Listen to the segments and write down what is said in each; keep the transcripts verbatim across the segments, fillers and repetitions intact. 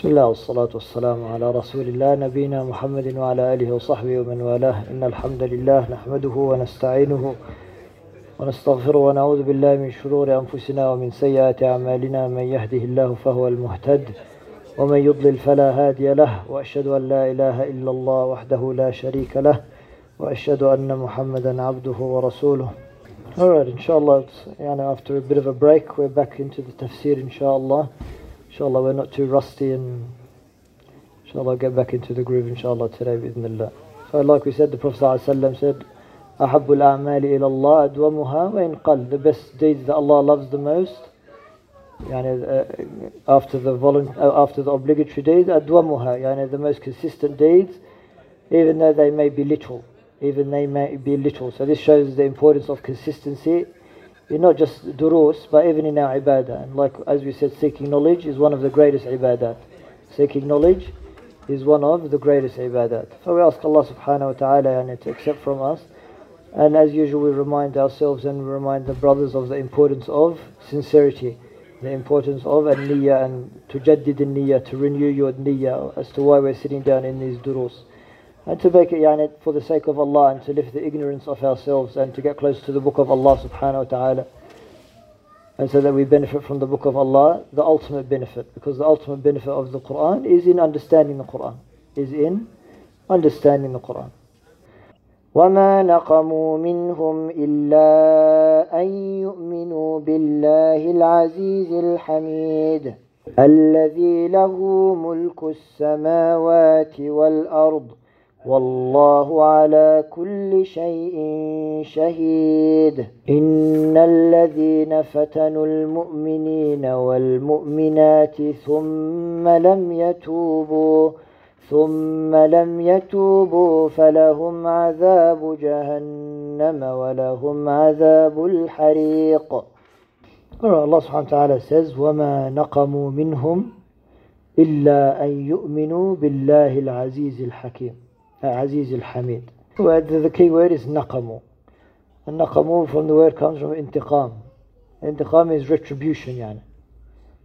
Bismillah, wassalatu wassalamu ala rasulillah, nabina Muhammadin wa ala alihi wa sahbihi wa man walah. Inna alhamdulillah, nahmaduhu wa nasta'inuhu wa nastaghfiruhu wa na'udhu billahi min shururi anfusina wa min sayyiati a'malina. Man yahdihillahu fahuwa al-muhtad wa man yudlil fala hadiya lah. Wa ashhadu an la ilaha illallah wahdahu la sharika lah. Wa ashhadu anna Muhammadan abduhu wa rasuluh. Alright, inshallah, after a bit of a break, we're back into the tafsir, inshallah. Inshallah, we're not too rusty, and inshallah, get back into the groove, inshallah, today, bi'idhnillah. So, like we said, the Prophet ﷺ said, Ahabulla Mal ilallah, Adwamuha wa inqal. The best deeds that Allah loves the most, yani, uh, after, the volunt- uh, after the obligatory deeds, Adwamuha, yani, the most consistent deeds, even though they may be little. Even they may be little. So, this shows the importance of consistency. In not just durus, but even in our ibadah. And like, as we said, seeking knowledge is one of the greatest ibadat. Seeking knowledge is one of the greatest ibadat. So we ask Allah subhanahu wa ta'ala and to accept from us. And as usual, we remind ourselves and we remind the brothers of the importance of sincerity. The importance of al niyyah and to jaddid al niyyah, to renew your niyyah as to why we're sitting down in these durus. And to make it yani, for the sake of Allah, and to lift the ignorance of ourselves, and to get close to the book of Allah subhanahu wa ta'ala, and so that we benefit from the book of Allah, the ultimate benefit, because the ultimate benefit of the Qur'an is in understanding the Qur'an, is in understanding the Qur'an. وَمَا نَقَمُوا مِنْهُمْ إِلَّا أَن يُؤْمِنُوا بِاللَّهِ الْعَزِيزِ الْحَمِيدِ الَّذِي لَهُ مُلْكُ السَّمَاوَاتِ وَالْأَرْضِ والله على كل شيء شهيد إن الذين فتنوا المؤمنين والمؤمنات ثم لم يتوبوا ثم لم يتوبوا فلهم عذاب جهنم ولهم عذاب الحريق. Allah subhanahu wa ta'ala says وَمَا نَقَمُوا مِنْهُمْ إِلَّا أَن يُؤْمِنُوا بِاللَّهِ الْعَزِيزِ الْحَكِيمِ Aziz al-Hamid. The key word is naqamu. And naqamu from the word comes from intiqam. Intiqam is retribution. Yani.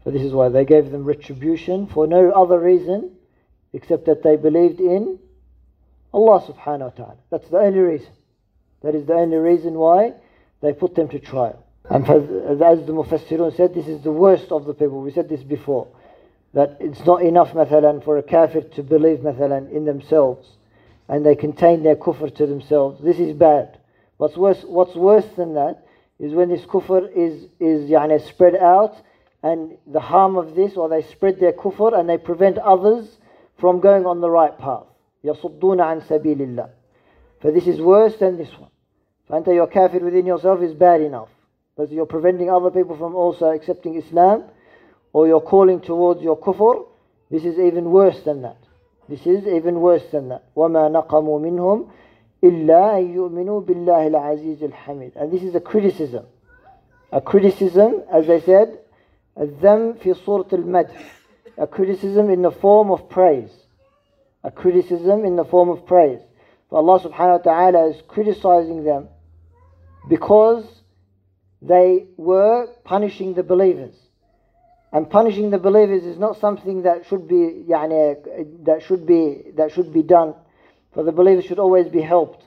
So this is why they gave them retribution for no other reason except that they believed in Allah subhanahu wa ta'ala. That's the only reason. That is the only reason why they put them to trial. And as the Mufassirun said, this is the worst of the people. We said this before. That it's not enough مثلا, for a kafir to believe مثلا, in themselves. And they contain their kufr to themselves. This is bad. What's worse, what's worse than that is when this kufr is, is يعني, spread out, and the harm of this, or they spread their kufr and they prevent others from going on the right path. يَصُدُّونَ عَن سَبِيلِ اللَّهِ. For this is worse than this one. Fanta, your kafir within yourself is bad enough. But you're preventing other people from also accepting Islam, or you're calling towards your kufr, this is even worse than that. This is even worse than that. وَمَا نَقَمُوا مِنْهُمْ إِلَّا أَن يُؤْمِنُوا بِاللَّهِ الْعَزِيزِ الْحَمِيدِ. And this is a criticism. A criticism, as I said, الذم في صورة المدح. A criticism in the form of praise. A criticism in the form of praise. So Allah subhanahu wa ta'ala is criticizing them because they were punishing the believers. And punishing the believers is not something that should be يعني, that should be that should be done. For the believers should always be helped,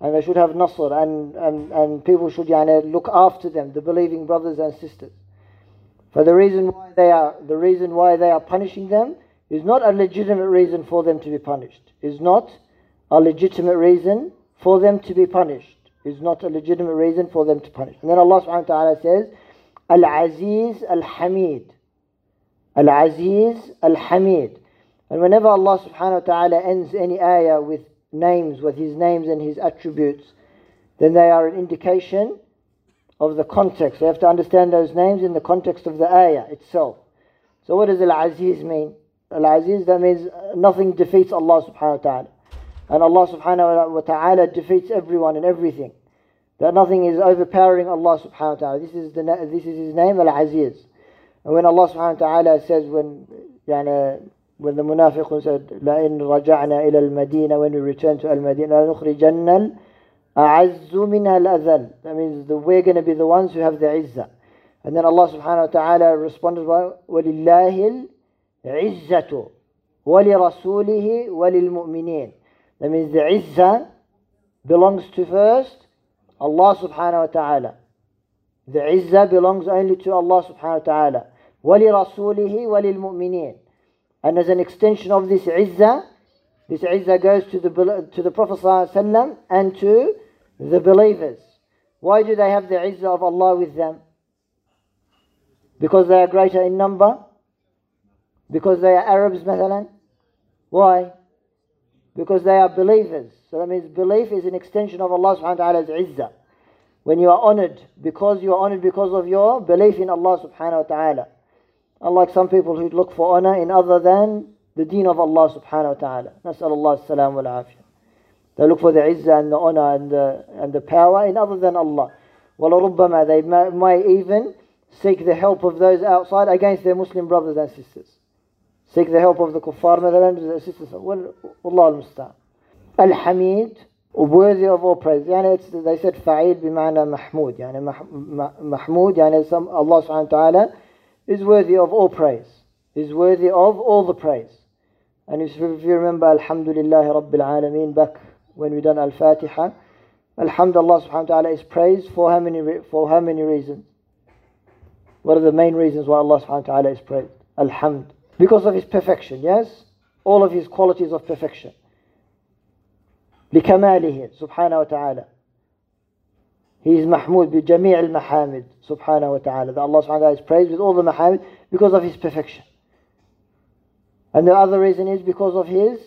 and they should have nasr, and and, and people should يعني, look after them, the believing brothers and sisters. For the reason why they are the reason why they are punishing them is not a legitimate reason for them to be punished. Is not a legitimate reason for them to be punished. Is not a legitimate reason for them to punish. And then Allah subhanahu wa taala says, Al Aziz Al Hamid. Al-Aziz, Al-Hamid. And whenever Allah subhanahu wa ta'ala ends any ayah with names, with His names and His attributes, then they are an indication of the context. We have to understand those names in the context of the ayah itself. So what does Al-Aziz mean? Al-Aziz, that means nothing defeats Allah subhanahu wa ta'ala. And Allah subhanahu wa ta'ala defeats everyone and everything. That nothing is overpowering Allah subhanahu wa ta'ala. This is, the, this is His name, Al-Aziz. And when Allah subhanahu wa ta'ala says, when يعني, when the munafiqun said, لَإِنْ رَجَعْنَا إِلَى الْمَدِينَ, when we return to Al Madina, لَنُخْرِ Jannal A Azumina Al Azal. That means the, we're going to be the ones who have the izza. And then Allah subhanahu wa ta'ala responded by, وَلِلَّهِ عزة ولرسوله وللمؤمنين. That means the izzah belongs to first Allah subhanahu wa ta'ala. The izzah belongs only to Allah subhanahu wa ta'ala. وَلِرَسُولِهِ وَلِلْمُؤْمِنِينَ. And as an extension of this izzah, this izzah goes to the, to the Prophet sallallahu alayhi wa sallam and to the believers. Why do they have the izzah of Allah with them? Because they are greater in number? Because they are Arabs, مثلا? Why? Because they are believers. So that means belief is an extension of Allah subhanahu wa ta'ala's izzah. When you are honoured, because you are honoured because of your belief in Allah subhanahu wa ta'ala. Unlike some people who look for honour in other than the deen of Allah subhanahu wa ta'ala. Nas'alullah as-salam wal-afiyah. They look for the izzah and the honour and the, and the power in other than Allah. وَلَرُبَّمَا They may, may even seek the help of those outside against their Muslim brothers and sisters. Seek the help of the kuffar, their sisters. Wallah al-musta'an. Al-Hamid, worthy of all praise. Yani it's, they said fa'il bima'na mahmood. Yani mahmood, yani some, Allah subhanahu wa ta'ala is worthy of all praise. Is worthy of all the praise. And if you remember alhamdulillah rabbil alameen back when we done al-Fatiha, alhamdulillah subhanahu wa ta'ala is praised for how many, for how many reasons? What are the main reasons why Allah subhanahu wa ta'ala is praised? Alhamd. Because of his perfection, yes? All of his qualities of perfection. لِكَمَالِهِ subhanahu wa ta'ala. He is mahmood bi jami' al-mahamid subhanahu wa ta'ala. That Allah subhanahu wa ta'ala is praised with all the mahamid because of his perfection. And the other reason is because of his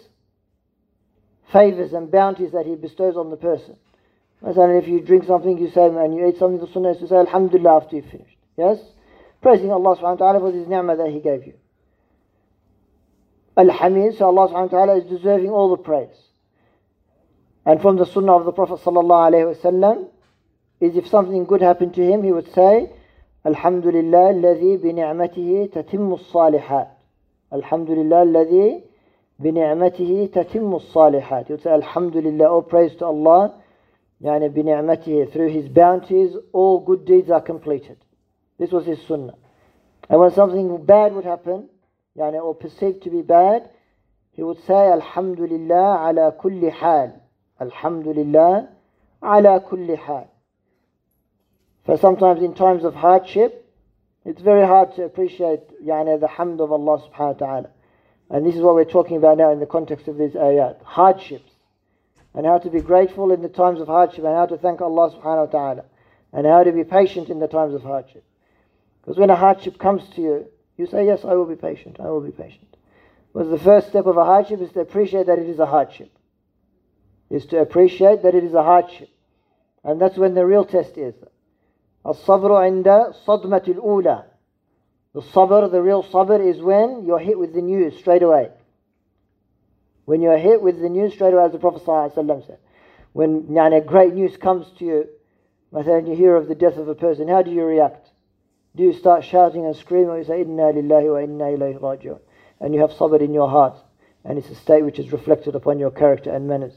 favors and bounties that he bestows on the person. And if you drink something, you say, and you eat something, the sunnah is to say, alhamdulillah, after you finished. Yes? Praising Allah subhanahu wa ta'ala for his ni'mah that he gave you. Al-Hamid, so Allah subhanahu wa ta'ala is deserving all the praise. And from the sunnah of the Prophet sallallahu alayhi wa sallam is if something good happened to him, he would say, alhamdulillah alladhi bi ni'matihi tatimmu as-salihat. Alhamdulillah alladhi bi ni'matihi tatimmu as-salihat. He would say, alhamdulillah, all praise to Allah, yani bi ni'matihi, through his bounties, all good deeds are completed. This was his sunnah. And when something bad would happen, yani or perceived to be bad, he would say, alhamdulillah ala kulli hal. Alhamdulillah ala kulli hal. For sometimes in times of hardship, it's very hard to appreciate yani, the hamd of Allah subhanahu wa ta'ala. And this is what we're talking about now in the context of these ayat. Hardships. And how to be grateful in the times of hardship. And how to thank Allah subhanahu wa ta'ala. And how to be patient in the times of hardship. Because when a hardship comes to you, you say, yes, I will be patient. I will be patient. Because the first step of a hardship is to appreciate that it is a hardship. Is to appreciate that it is a hardship. And that's when the real test is. الصبر عند صدمة الأولى. The sabr, the real sabr is when you're hit with the news straight away. When you're hit with the news straight away, as the Prophet ﷺ said. When yani, great news comes to you, مثلا, you hear of the death of a person, how do you react? Do you start shouting and screaming, or you say, Inna lillahi wa inna ilayhi raji'un? And you have sabr in your heart. And it's a state which is reflected upon your character and manners.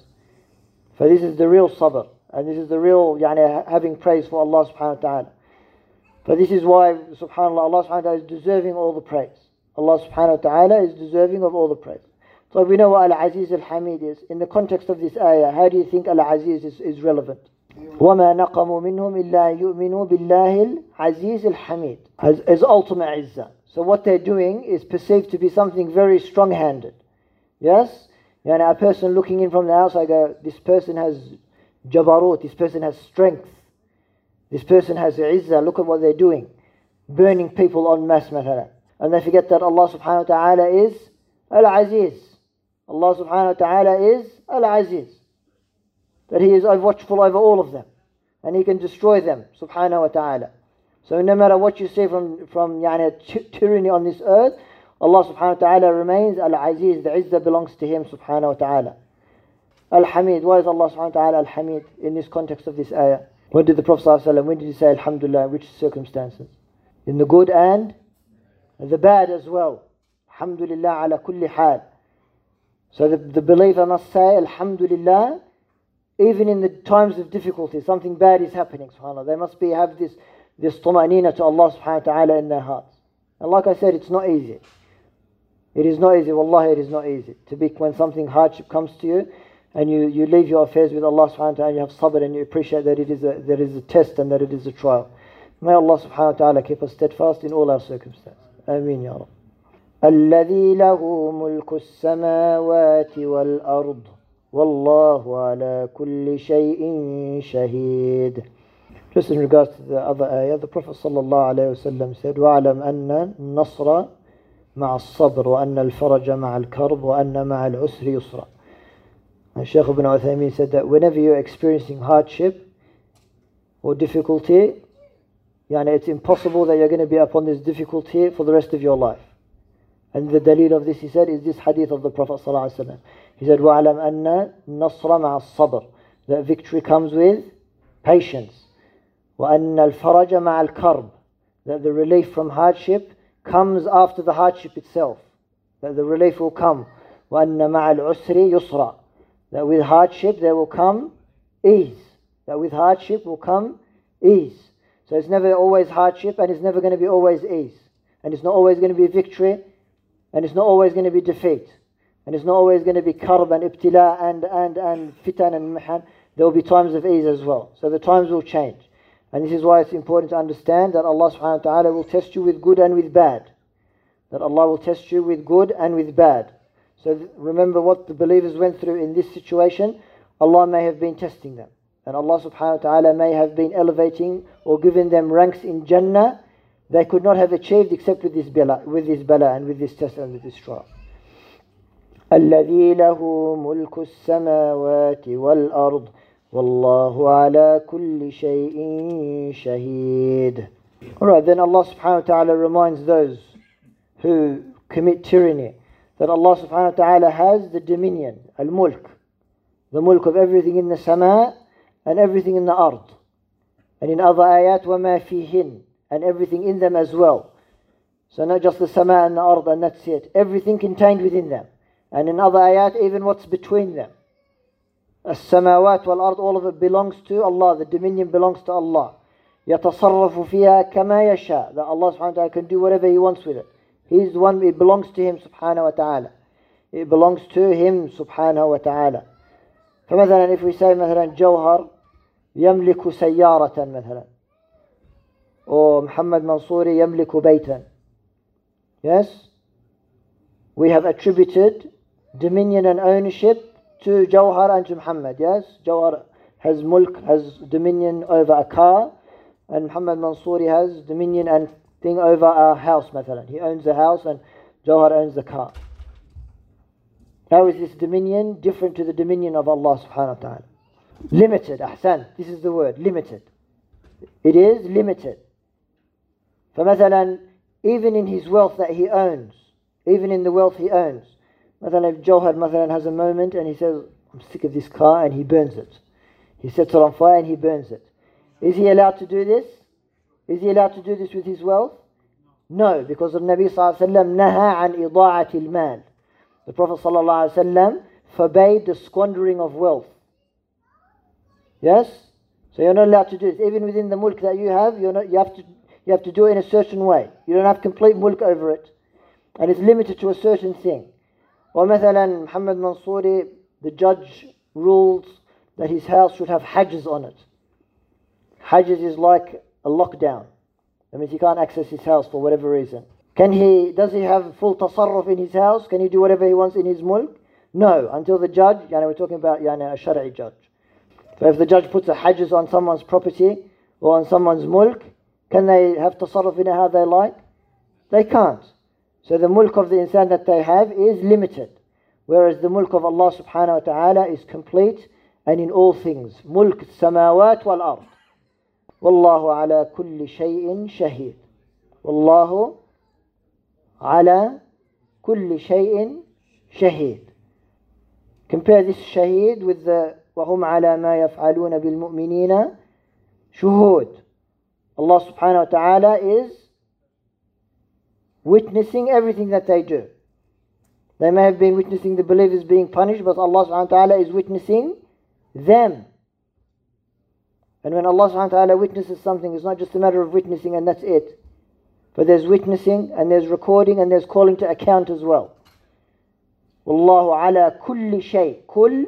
So this is the real sabr, and this is the real yani, having praise for Allah subhanahu wa ta'ala. But this is why, subhanAllah, Allah subhanahu wa ta'ala is deserving all the praise. Allah subhanahu wa ta'ala is deserving of all the praise. So we know what Al-Aziz Al-Hamid is. In the context of this ayah, how do you think Al-Aziz is, is relevant? وَمَا نَقَمُوا مِنْهُمْ إِلَّا يُؤْمِنُوا بِاللَّهِ الْعَزِيزِ الْحَمِيدِ as, as ultimate izzah. So what they're doing is perceived to be something very strong-handed. Yes? And a person looking in from the outside, I go, this person has jabarut, this person has strength, this person has izzah, look at what they're doing. Burning people on mass, مثلا. And they forget that Allah subhanahu wa ta'ala is Al-Aziz. Allah subhanahu wa ta'ala is Al-Aziz. That He is watchful over all of them. And He can destroy them, subhanahu wa ta'ala. So no matter what you see from, from yani, tyranny on this earth, Allah subhanahu wa ta'ala remains Al-Aziz. The izzah belongs to Him subhanahu wa ta'ala. Al-Hamid. Why is Allah subhanahu wa ta'ala Al-Hamid in this context of this ayah? What did the Prophet sallallahu alayhi wa sallam, when did he say Alhamdulillah? In which circumstances? In the good and the bad as well. Alhamdulillah ala kulli hal. So the, the believer must say Alhamdulillah even in the times of difficulty. Something bad is happening subhanAllah. They must be have this, this tumanina to Allah subhanahu wa ta'ala in their hearts. And like I said, it's not easy. It is not easy, wallahi, it is not easy. To be, when something, hardship comes to you, and you, you leave your affairs with Allah subhanahu wa ta'ala, and you have sabr, and you appreciate that it is a, that is a test, and that it is a trial. May Allah subhanahu wa ta'ala keep us steadfast in all our circumstances. Ameen, Ya Rabbi. الذي له ملك السماوات والأرض والله على كل شيء شهيد. Just in regards to the other ayah, the Prophet sallallahu alayhi wasallam said, وَعَلَمْ أَنَّ النَّصْرَ مَعَ الصَّبْرِ وَأَنَّ الْفَرَجَ مَعَ الْكَرْبِ وَأَنَّ مَعَ الْعُسْرِ يُسْرًا. And Shaykh Ibn Uthaymeen said that whenever you're experiencing hardship or difficulty, yani it's impossible that you're going to be upon this difficulty for the rest of your life. And the dalil of this, he said, is this hadith of the Prophet sallallahu alayhi wa sallam. He said, وَعَلَمْ أَنَّ النَّصْرَ مَعَ الصَّبْرِ, that victory comes with patience. وَأَنَّ الْفَرَجَ مَعَ الْكَرْبِ, that the relief from hardship comes after the hardship itself. That the relief will come. وَأَنَّ مَعَ الْعُسْرِ يُسْرًا, that with hardship there will come ease. That with hardship will come ease. So it's never always hardship, and it's never going to be always ease. And it's not always going to be victory, and it's not always going to be defeat. And it's not always going to be karb and ibtila and, and, and fitan and mihan. There will be times of ease as well. So the times will change. And this is why it's important to understand that Allah subhanahu wa ta'ala will test you with good and with bad. That Allah will test you with good and with bad. So remember what the believers went through in this situation. Allah may have been testing them. And Allah subhanahu wa ta'ala may have been elevating or giving them ranks in Jannah they could not have achieved except with this bala, with this bala and with this test and with this trial. الَّذِي لَهُ مُلْكُ السَّمَاوَاتِ وَالْأَرْضِ وَاللَّهُ عَلَى كُلِّ شَيْءٍ شَهِيد. Alright, then Allah subhanahu wa ta'ala reminds those who commit tyranny that Allah subhanahu wa ta'ala has the dominion, al-mulk, the mulk of everything in the sama and everything in the ard. And in other ayat, وَمَا فِيهِنْ, and everything in them as well. So not just the sama and the ard and that's it. Everything contained within them. And in other ayat, even what's between them. As-samawat wal-ard, all of it belongs to Allah. The dominion belongs to Allah. يَتَصَرَّفُ فِيهَا كَمَا يَشَاءُ, that Allah subhanahu wa ta'ala can do whatever He wants with it. He's the one, it belongs to Him subhanahu wa ta'ala. It belongs to Him subhanahu wa ta'ala. For example, if we say, مثلا, Jawhar يَمْلِكُ سَيَّارَةً مثلا, or Muhammad Mansouri Yamliku Baytan. Yes? We have attributed dominion and ownership to Jawhar and to Muhammad. Yes? Jawhar has mulk, has dominion over a car, and Muhammad Mansouri has dominion and thing over a house, مثلا. He owns the house and Jawhar owns the car. How is this dominion different to the dominion of Allah subhanahu wa ta'ala? Limited, ahsan. This is the word, limited. It is limited. For example, even in his wealth that he owns, even in the wealth he owns, if Jawhar has a moment and he says, I'm sick of this car, and he burns it. He sets it on fire and he burns it. Is he allowed to do this? Is he allowed to do this with his wealth? No, because the Nabi sallallahu alayhi wa sallam naha an ida'at al-mal. The Prophet sallallahu alayhi wa sallam forbade the squandering of wealth. Yes? So you're not allowed to do this. Even within the mulk that you have, you're not, you have to You have to do it in a certain way. You don't have complete mulk over it. And it's limited to a certain thing. Or, مثلا, Muhammad Mansouri, the judge rules that his house should have hajjs on it. Hajjs is like a lockdown. That means he can't access his house for whatever reason. Can he, does he have full tasarruf in his house? Can he do whatever he wants in his mulk? No, until the judge, yani we're talking about yani a shari'i judge. So if the judge puts a hajjs on someone's property or on someone's mulk, can they have tasarruf in it how they like? They can't. So the mulk of the insan that they have is limited. Whereas the mulk of Allah subhanahu wa ta'ala is complete and in all things. Mulk samawat wal ard. Wallahu ala kulli shay'in shaheed. Wallahu ala kulli shay'in shaheed. Compare this shaheed with the وَهُمْ عَلَى مَا يَفْعَلُونَ بِالْمُؤْمِنِينَ شُهُودٌ. Allah subhanahu wa ta'ala is witnessing everything that they do. They may have been witnessing the believers being punished, but Allah subhanahu wa ta'ala is witnessing them. And when Allah subhanahu wa ta'ala witnesses something, it's not just a matter of witnessing and that's it. But there's witnessing and there's recording and there's calling to account as well. Wallahu ala kulli shay. Kull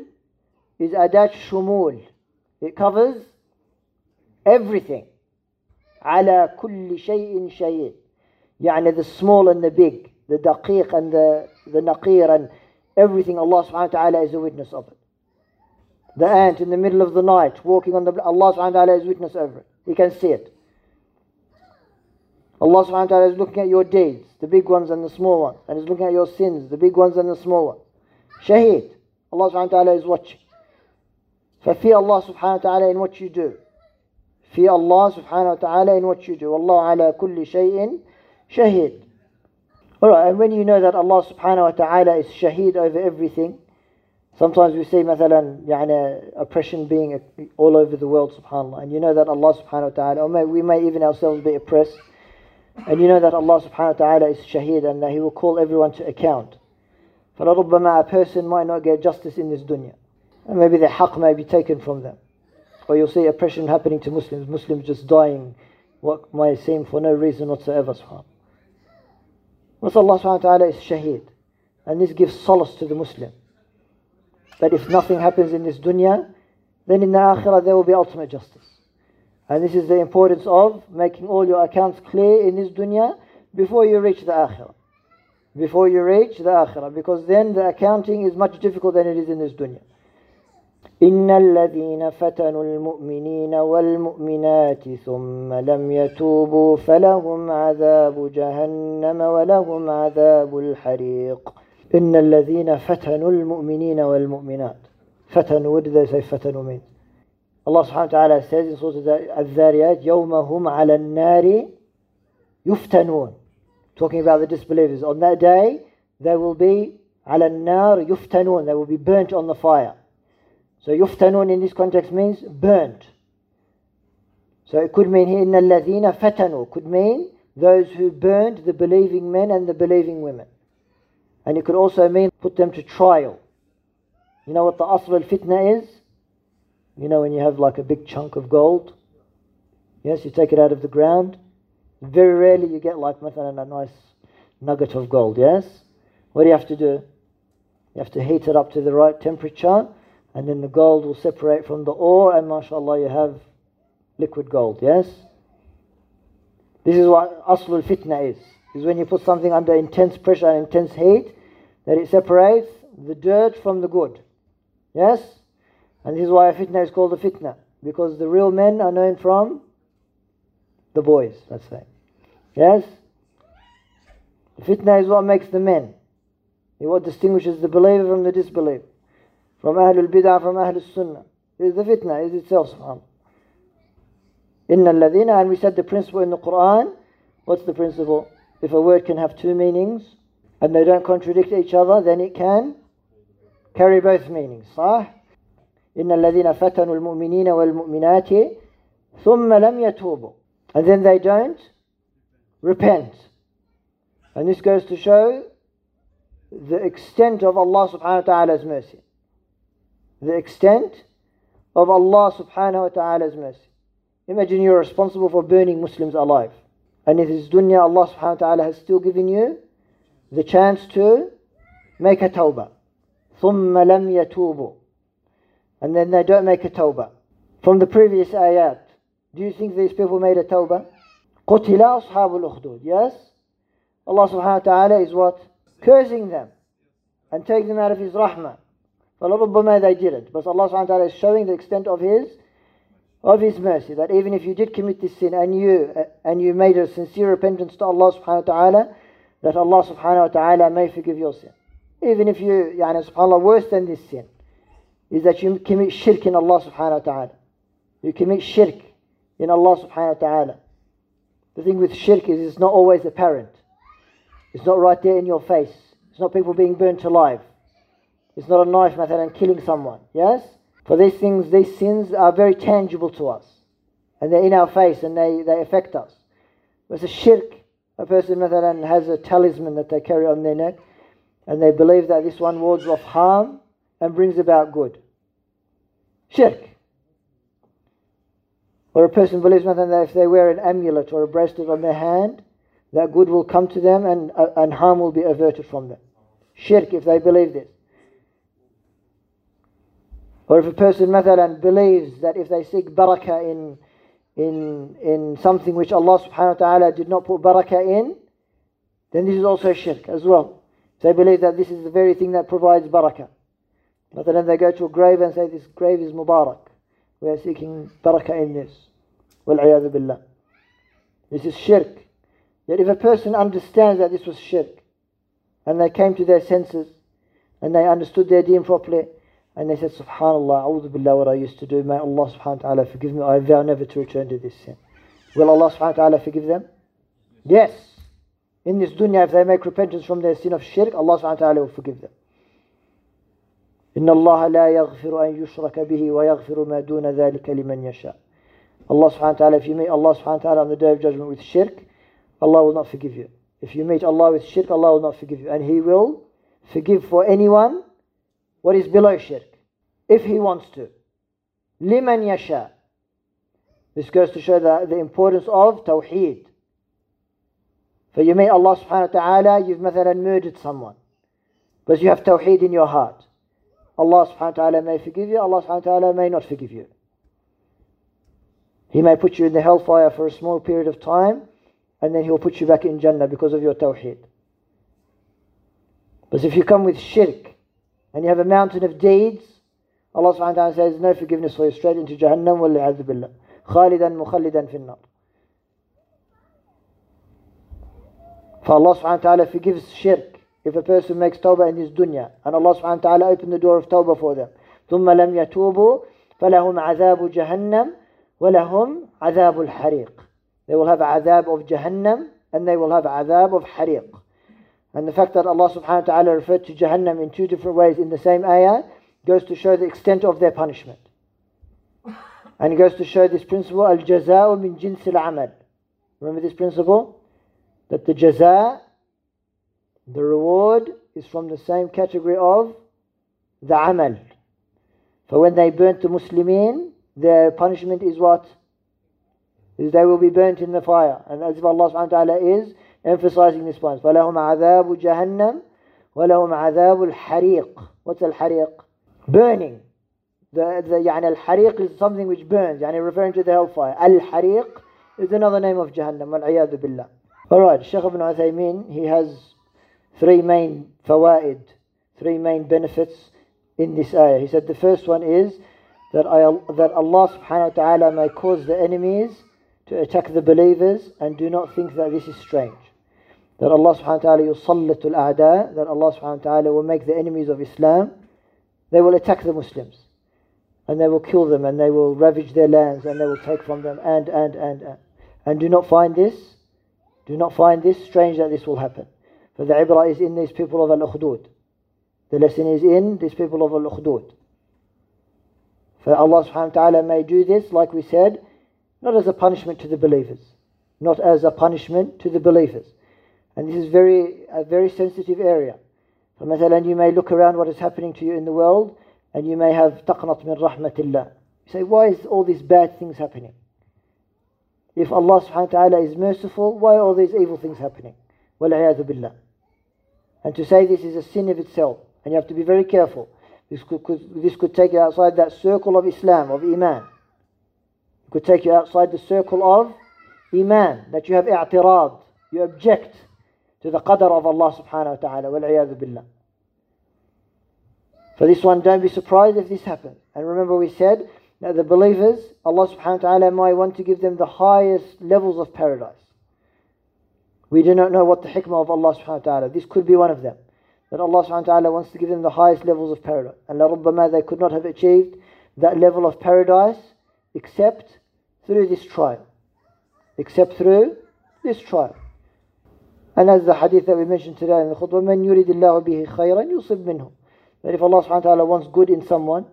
is adat shumul. It covers everything. Ala kulli shay'in shaheed. Yani the small and the big, the daqiq and the, the naqir and everything, Allah subhanahu wa ta'ala is a witness of it. The ant in the middle of the night walking on the blood, Allah subhanahu wa ta'ala is witness over it. He can see it. Allah subhanahu wa ta'ala is looking at your deeds, the big ones and the small ones, and is looking at your sins, the big ones and the small ones. Shaheed. Allah subhanahu wa ta'ala is watching. So fear Allah subhanahu wa ta'ala in what you do. Fear Allah subhanahu wa ta'ala in what you do. Wallahu ala kulli shay'in shaheed. Alright, and when you know that Allah subhanahu wa ta'ala is shaheed over everything, sometimes we see, مثلا, يعني, oppression being all over the world, subhanAllah, and you know that Allah subhanahu wa ta'ala, or may, we may even ourselves be oppressed, and you know that Allah subhanahu wa ta'ala is shaheed and that He will call everyone to account. فَلَرُبَّمَا, a person might not get justice in this dunya, and maybe their haqq may be taken from them. Or you'll see oppression happening to Muslims, Muslims just dying, what might seem for no reason whatsoever, subhanAllah. What Allah subhanahu wa ta'ala is shaheed, and this gives solace to the Muslim. That if nothing happens in this dunya, then in the akhirah there will be ultimate justice. And this is the importance of making all your accounts clear in this dunya before you reach the akhirah. Before you reach the akhirah, because then the accounting is much difficult than it is in this dunya. إِنَّ الَّذِينَ فَتَنُوا الْمُؤْمِنِينَ وَالْمُؤْمِنَاتِ ثُمَّ لَمْ يَتُوبُوا فَلَهُمْ عَذَابُ جَهَنَّمَ وَلَهُمْ عَذَابُ الْحَرِيقِ. إِنَّ الَّذِينَ فَتَنُوا الْمُؤْمِنِينَ وَالْمُؤْمِنَاتِ. Fatan, what do they say fatanu means? Allah subhanahu wa ta'ala says in Surah Al-Dhariyat, يَوْمَ هُمْ عَلَى النَّارِ يُفْتَنُونَ. Talking about the disbelievers. On that day, they will be عَلَى النَّارِ يُفْتَنُونَ. They will be burnt on the fire. So yuftanun in this context means burnt. So it could mean here, إِنَّ الَّذِينَ فَتَنُوا, could mean those who burned the believing men and the believing women. And it could also mean put them to trial. You know what the asl al-fitna is? You know when you have like a big chunk of gold? Yes, you take it out of the ground. Very rarely you get like مثلا, a nice nugget of gold, yes? What do you have to do? You have to heat it up to the right temperature, and then the gold will separate from the ore, and mashallah you have liquid gold, yes? This is what asl al-fitna is. Is when you put something under intense pressure and intense heat, that it separates the dirt from the good. Yes? And this is why a fitna is called a fitna. Because the real men are known from the boys, let's say. Yes? The fitna is what makes the men. It's what distinguishes the believer from the disbeliever. From Ahlul Bid'ah, from Ahlul Sunnah. It is the fitna, it is itself, subhanAllah. Inna alladhina, and we said the principle in the Qur'an. What's the principle? If a word can have two meanings and they don't contradict each other, then it can carry both meanings. صح? إِنَّ الَّذِينَ فَتَنُوا الْمُؤْمِنِينَ وَالْمُؤْمِنَاتِ ثُمَّ لَمْ يَتُوبُوا. And then they don't repent. And this goes to show the extent of Allah subhanahu wa ta'ala's mercy. The extent of Allah subhanahu wa ta'ala's mercy. Imagine you're responsible for burning Muslims alive. And in this dunya, Allah subhanahu wa ta'ala has still given you the chance to make a tawbah. ثُمَّ لَمْ يَتُوبُوا. And then they don't make a tawbah. From the previous ayat, do you think these people made a tawbah? قُتِلَ أَصْحَابُ الْأُخْدُودِ. Yes? Allah subhanahu wa ta'ala is what? Cursing them. And take them out of His rahmah. فَلَرُبَّمَا, they didn't. But Allah subhanahu wa ta'ala is showing the extent of His of His mercy, that even if you did commit this sin and you and you made a sincere repentance to Allah subhanahu wa ta'ala, that Allah subhanahu wa ta'ala may forgive your sin. Even if you, yani, subhanAllah, worse than this sin, is that you commit shirk in Allah subhanahu wa ta'ala. You commit shirk in Allah subhanahu wa ta'ala. The thing with shirk is it's not always apparent. It's not right there in your face. It's not people being burnt alive. It's not a knife, مثلا, killing someone. Yes? For these things, these sins are very tangible to us. And they're in our face and they, they affect us. Whereas a shirk, a person مثلا, has a talisman that they carry on their neck and they believe that this one wards off harm and brings about good. Shirk. Or a person believes مثلا, that if they wear an amulet or a bracelet on their hand, that good will come to them and, uh, and harm will be averted from them. shirk if they believe this. Or if a person, mathalan, believes that if they seek barakah in in in something which Allah subhanahu wa ta'ala did not put barakah in, then this is also shirk as well. If they believe that this is the very thing that provides barakah. But then they go to a grave and say, this grave is mubarak. We are seeking barakah in this. Wal-'iyadhu billah. This is shirk. Yet if a person understands that this was shirk, and they came to their senses, and they understood their deen properly, and they said, subhanallah, a'udhu billah, what I used to do, may Allah subhanahu wa ta'ala forgive me, I vow never to return to this sin. Will Allah subhanahu wa ta'ala forgive them? Yes. In this dunya, if they make repentance from their sin of shirk, Allah subhanahu wa ta'ala will forgive them. Inna Allah la yaghfiru an yushraka bihi wa yaghfiru ma duna dhalika liman yasha. Allah subhanahu wa ta'ala, if you meet Allah subhanahu wa ta'ala on the day of judgment with shirk, Allah will not forgive you. If you meet Allah with shirk, Allah will not forgive you. And He will forgive for anyone what is below shirk, if He wants to. Liman yasha. This goes to show the, the importance of tawheed. For you meet Allah subhanahu wa ta'ala, you've mathalan murdered someone. But you have tawheed in your heart. Allah subhanahu wa ta'ala may forgive you, Allah subhanahu wa ta'ala may not forgive you. He may put you in the hellfire for a small period of time, and then He will put you back in Jannah because of your tawheed. But if you come with shirk, and you have a mountain of deeds, Allah subhanahu wa ta'ala says, no forgiveness for you, straight into Jahannam, wal-'iyadhu billah. Khalidan mukhallidan fin nar. For Allah subhanahu wa ta'ala forgives shirk if a person makes tawbah in this dunya. And Allah subhanahu wa ta'ala opened the door of tawbah for them. ثُمَّ لَمْ يَتُوبُوا فَلَهُمْ عَذَابُ جَهَنَّمْ وَلَهُمْ عَذَابُ الْحَرِيقِ. They will have azab of Jahannam and they will have azab of hariq. And the fact that Allah subhanahu wa ta'ala referred to Jahannam in two different ways in the same ayah goes to show the extent of their punishment. And it goes to show this principle, al-jaza'u min jinsil amal. Remember this principle? That the jaza, the reward, is from the same category of the amal. For when they burnt the Muslimin, their punishment is what? Is they will be burnt in the fire. And as if Allah subhanahu wa ta'ala is emphasizing this point. فَلَهُمْ عَذَابُ جَهَنَّمْ وَلَهُمْ عَذَابُ الْحَرِيقِ. What's al-hariq? Burning. The, the, يعني, al-hariq is something which burns, يعني referring to the hellfire. Al-hariq is another name of Jahannam. Wal-'iyadhu billah. Alright, Shaykh ibn Uthaymeen, he has three main fawaid, three main benefits in this ayah. He said the first one is that, I, that Allah subhanahu wa ta'ala may cause the enemies to attack the believers and do not think that this is strange. That Allah subhanahu wa ta'ala yusallitul a'da, that Allah subhanahu wa ta'ala will make the enemies of Islam, they will attack the Muslims and they will kill them and they will ravage their lands and they will take from them and, and, and, and. And do not find this, do not find this strange that this will happen. For the ibrah is in these people of Al-Ukhdud. The lesson is in these people of Al-Ukhdud. For Allah subhanahu wa ta'ala may do this, like we said, not as a punishment to the believers. Not as a punishment to the believers. And this is very a very sensitive area. For example, you may look around what is happening to you in the world, and you may have taqnat min rahmatillah. You say, why is all these bad things happening? If Allah subhanahu wa ta'ala is merciful, why are all these evil things happening? Wal-'iyadhu billah. And to say this is a sin of itself. And you have to be very careful. This could, could, this could take you outside that circle of Islam, of Iman. Could take you outside the circle of Iman, that you have i'tirad, you object to the qadr of Allah subhanahu wa ta'ala, wal-'iyadhu billah. For this one, don't be surprised if this happens. And remember we said that the believers, Allah subhanahu wa ta'ala might want to give them the highest levels of paradise. We do not know what the hikmah of Allah subhanahu wa ta'ala, this could be one of them. That Allah subhanahu wa ta'ala wants to give them the highest levels of paradise. And لَرُبَّمَا they could not have achieved that level of paradise except through this trial, except through this trial. And as the hadith that we mentioned today in the khutbah, مَنْ يُرِدِ اللَّهُ بِهِ خَيْرًا يُصِبْ مِنْهُ. That if Allah subhanahu wa ta'ala wants good in someone,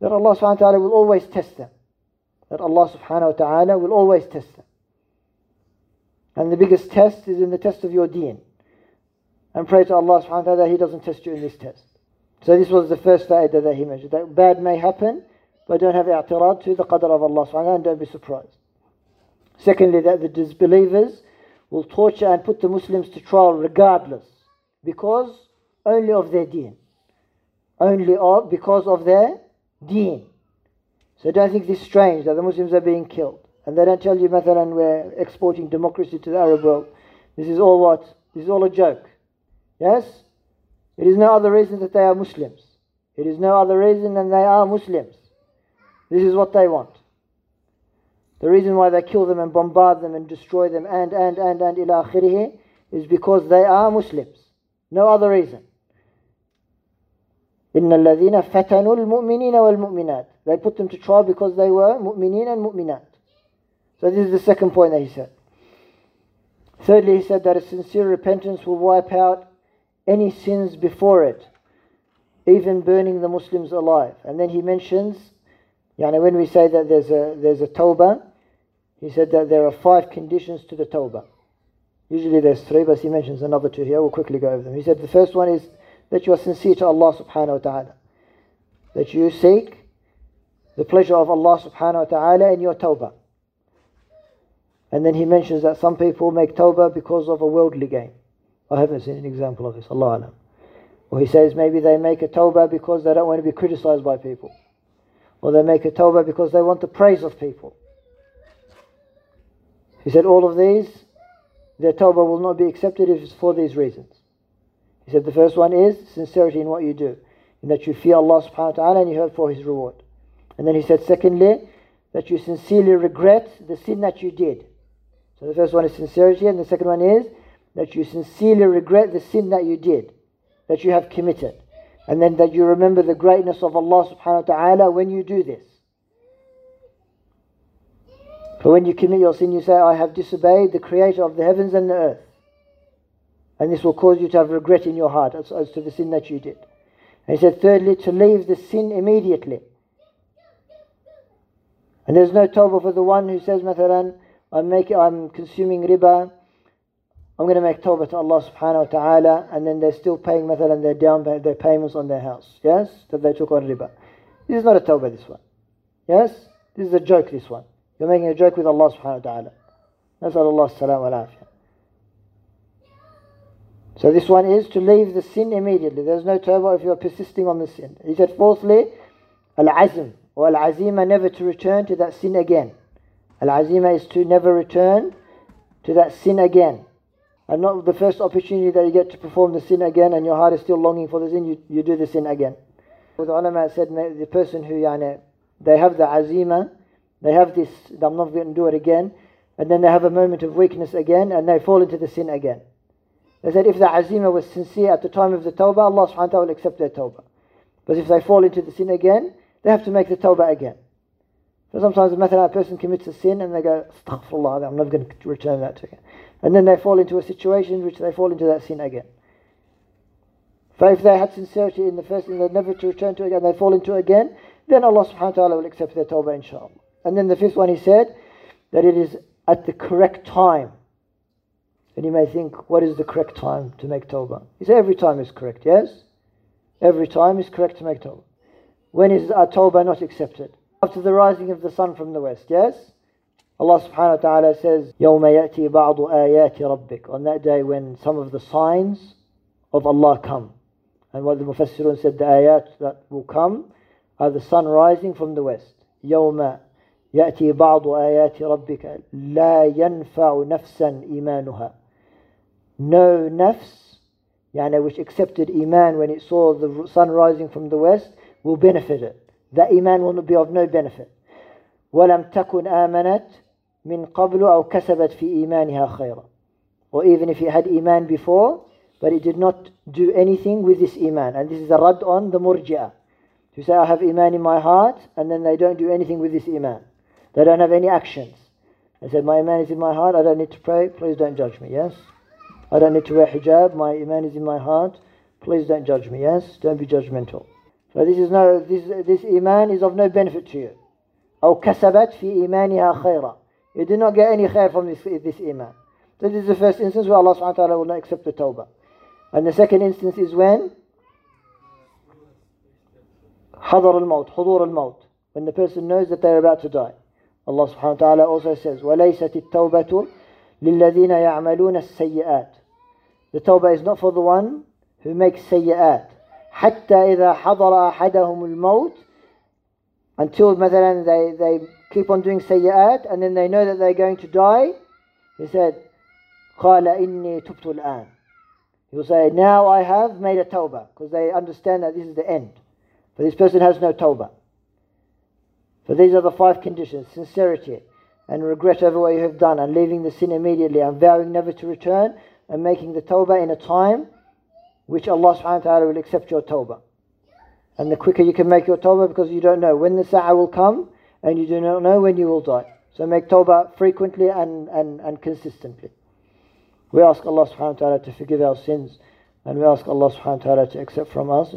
that Allah subhanahu wa ta'ala will always test them. That Allah subhanahu wa ta'ala will always test them. And the biggest test is in the test of your deen. And pray to Allah subhanahu wa ta'ala that He doesn't test you in this test. So this was the first fa'idah that he mentioned. That bad may happen, but don't have i'tirad to the qadr of Allah subhanahu wa ta'ala and don't be surprised. Secondly, that the disbelievers will torture and put the Muslims to trial regardless, because only of their deen. Only of, because of their deen. So don't think this is strange that the Muslims are being killed. And they don't tell you, mathalan, we're exporting democracy to the Arab world. This is all what? This is all a joke. Yes? It is no other reason that they are Muslims. It is no other reason than they are Muslims. This is what they want. The reason why they kill them and bombard them and destroy them and, and, and, and, ila akhirih is because they are Muslims. No other reason. إِنَّ الَّذِينَ فَتَنُوا الْمُؤْمِنِينَ وَالْمُؤْمِنَاتِ. They put them to trial because they were mu'mineen and mu'minat. So this is the second point that he said. Thirdly, he said that a sincere repentance will wipe out any sins before it, even burning the Muslims alive. And then he mentions, yani when we say that there's a there's a tawbah, he said that there are five conditions to the tawbah. Usually there's three, but he mentions another two here. We'll quickly go over them. He said the first one is that you are sincere to Allah subhanahu wa ta'ala. That you seek the pleasure of Allah subhanahu wa ta'ala in your tawbah. And then he mentions that some people make tawbah because of a worldly gain. I haven't seen an example of this, Allah alam. Or he says maybe they make a tawbah because they don't want to be criticized by people. Or they make a tawbah because they want the praise of people. He said all of these, their tawbah will not be accepted if it's for these reasons. He said the first one is sincerity in what you do, in that you fear Allah subhanahu wa ta'ala and you hope for His reward. And then he said secondly, that you sincerely regret the sin that you did. So the first one is sincerity, and the second one is that you sincerely regret the sin that you did, that you have committed. And then that you remember the greatness of Allah subhanahu wa ta'ala when you do this. For when you commit your sin, you say, I have disobeyed the creator of the heavens and the earth. And this will cause you to have regret in your heart as, as to the sin that you did. And he said, thirdly, to leave the sin immediately. And there's no tawbah for the one who says, mathalan, I'm, making, I'm consuming riba, I'm going to make tawbah to Allah subhanahu wa ta'ala, and then they're still paying, mathalan, they're down their payments on their house. Yes? That they took on riba. This is not a tawbah, this one. Yes? This is a joke, this one. You're making a joke with Allah subhanahu wa ta'ala. Nas'al Allah as-salam wal-afiyah. So this one is to leave the sin immediately. There's no tawbah if you're persisting on the sin. He said, fourthly, al-azm or al-azima, never to return to that sin again. Al-azima is to never return to that sin again. And not the first opportunity that you get to perform the sin again and your heart is still longing for the sin, you, you do the sin again. The ulama said, the person who, yani, they have the azima, they have this, I'm not going to do it again, and then they have a moment of weakness again and they fall into the sin again. They said if the azima was sincere at the time of the tawbah, Allah subhanahu wa ta'ala will accept their tawbah. But if they fall into the sin again, they have to make the tawbah again. So sometimes a person commits a sin and they go, astaghfirullah, I'm not going to return that to you. And then they fall into a situation in which they fall into that sin again. For if they had sincerity in the first and they're never to return to it again, they fall into it again, then Allah subhanahu wa ta'ala will accept their tawbah inshaAllah. And then the fifth one, he said, that it is at the correct time. And you may think, what is the correct time to make tawbah? He said, every time is correct, yes? Every time is correct to make tawbah. When is our tawbah not accepted? After the rising of the sun from the west, yes? Allah subhanahu wa ta'ala says, يَوْمَ يَأْتِي بَعْضُ آيَاتِ رَبِّكَ. On that day when some of the signs of Allah come. And what the Mufassirun said, the ayat that will come are the sun rising from the west. يَوْمَ يَأْتِي بَعْضُ آيَاتِ رَبِّكَ لَا يَنْفَعُ نَفْسًا إِيمَانُهَا. No nafs, yani which accepted iman when it saw the sun rising from the west, will benefit it. That iman will be of no benefit. وَلَمْ تَكُنْ آمَنَتْ مِنْ قَبْلُ أَوْ كَسَبَتْ فِي إِيمَانِهَا خَيْرًا. Or even if it had iman before, but it did not do anything with this iman. And this is a rad on the murji'ah. To say, I have iman in my heart, and then they don't do anything with this iman. They don't have any actions. They say, my iman is in my heart, I don't need to pray, please don't judge me, yes? I don't need to wear hijab, my iman is in my heart, please don't judge me, yes? Don't be judgmental. So this is no, this this iman is of no benefit to you. أو كسبت في إيمانها خيرا. You did not get any khair from this this iman. So this is the first instance where Allah subhanahu wa ta'ala will not accept the tawbah. And the second instance is when حضر الموت, حضور الموت, when the person knows that they are about to die. Allah subhanahu wa ta'ala also says, وَلَيْسَتِ التَّوْبَةُ لِلَّذِينَ يَعْمَلُونَ السَّيِّئَاتِ. The tawbah is not for the one who make sayyat, حَتَّى إِذَا حَضَرَ أَحَدَهُمُ الْمَوْتِ, until مثلا they, they keep on doing sayyat and then they know that they're going to die. He said, قَالَ إِنِّي تُبْتُ الْآنِ. He will say, now I have made a tawbah, because they understand that this is the end. But this person has no tawbah. So these are the five conditions: sincerity and regret over what you have done, and leaving the sin immediately, and vowing never to return, and making the tawbah in a time which Allah subhanahu wa ta'ala will accept your tawbah. And the quicker you can make your tawbah, because you don't know when the sa'ah will come, and you do not know when you will die. So make tawbah frequently and, and, and consistently. We ask Allah subhanahu wa ta'ala to forgive our sins, and we ask Allah subhanahu wa ta'ala to accept from us.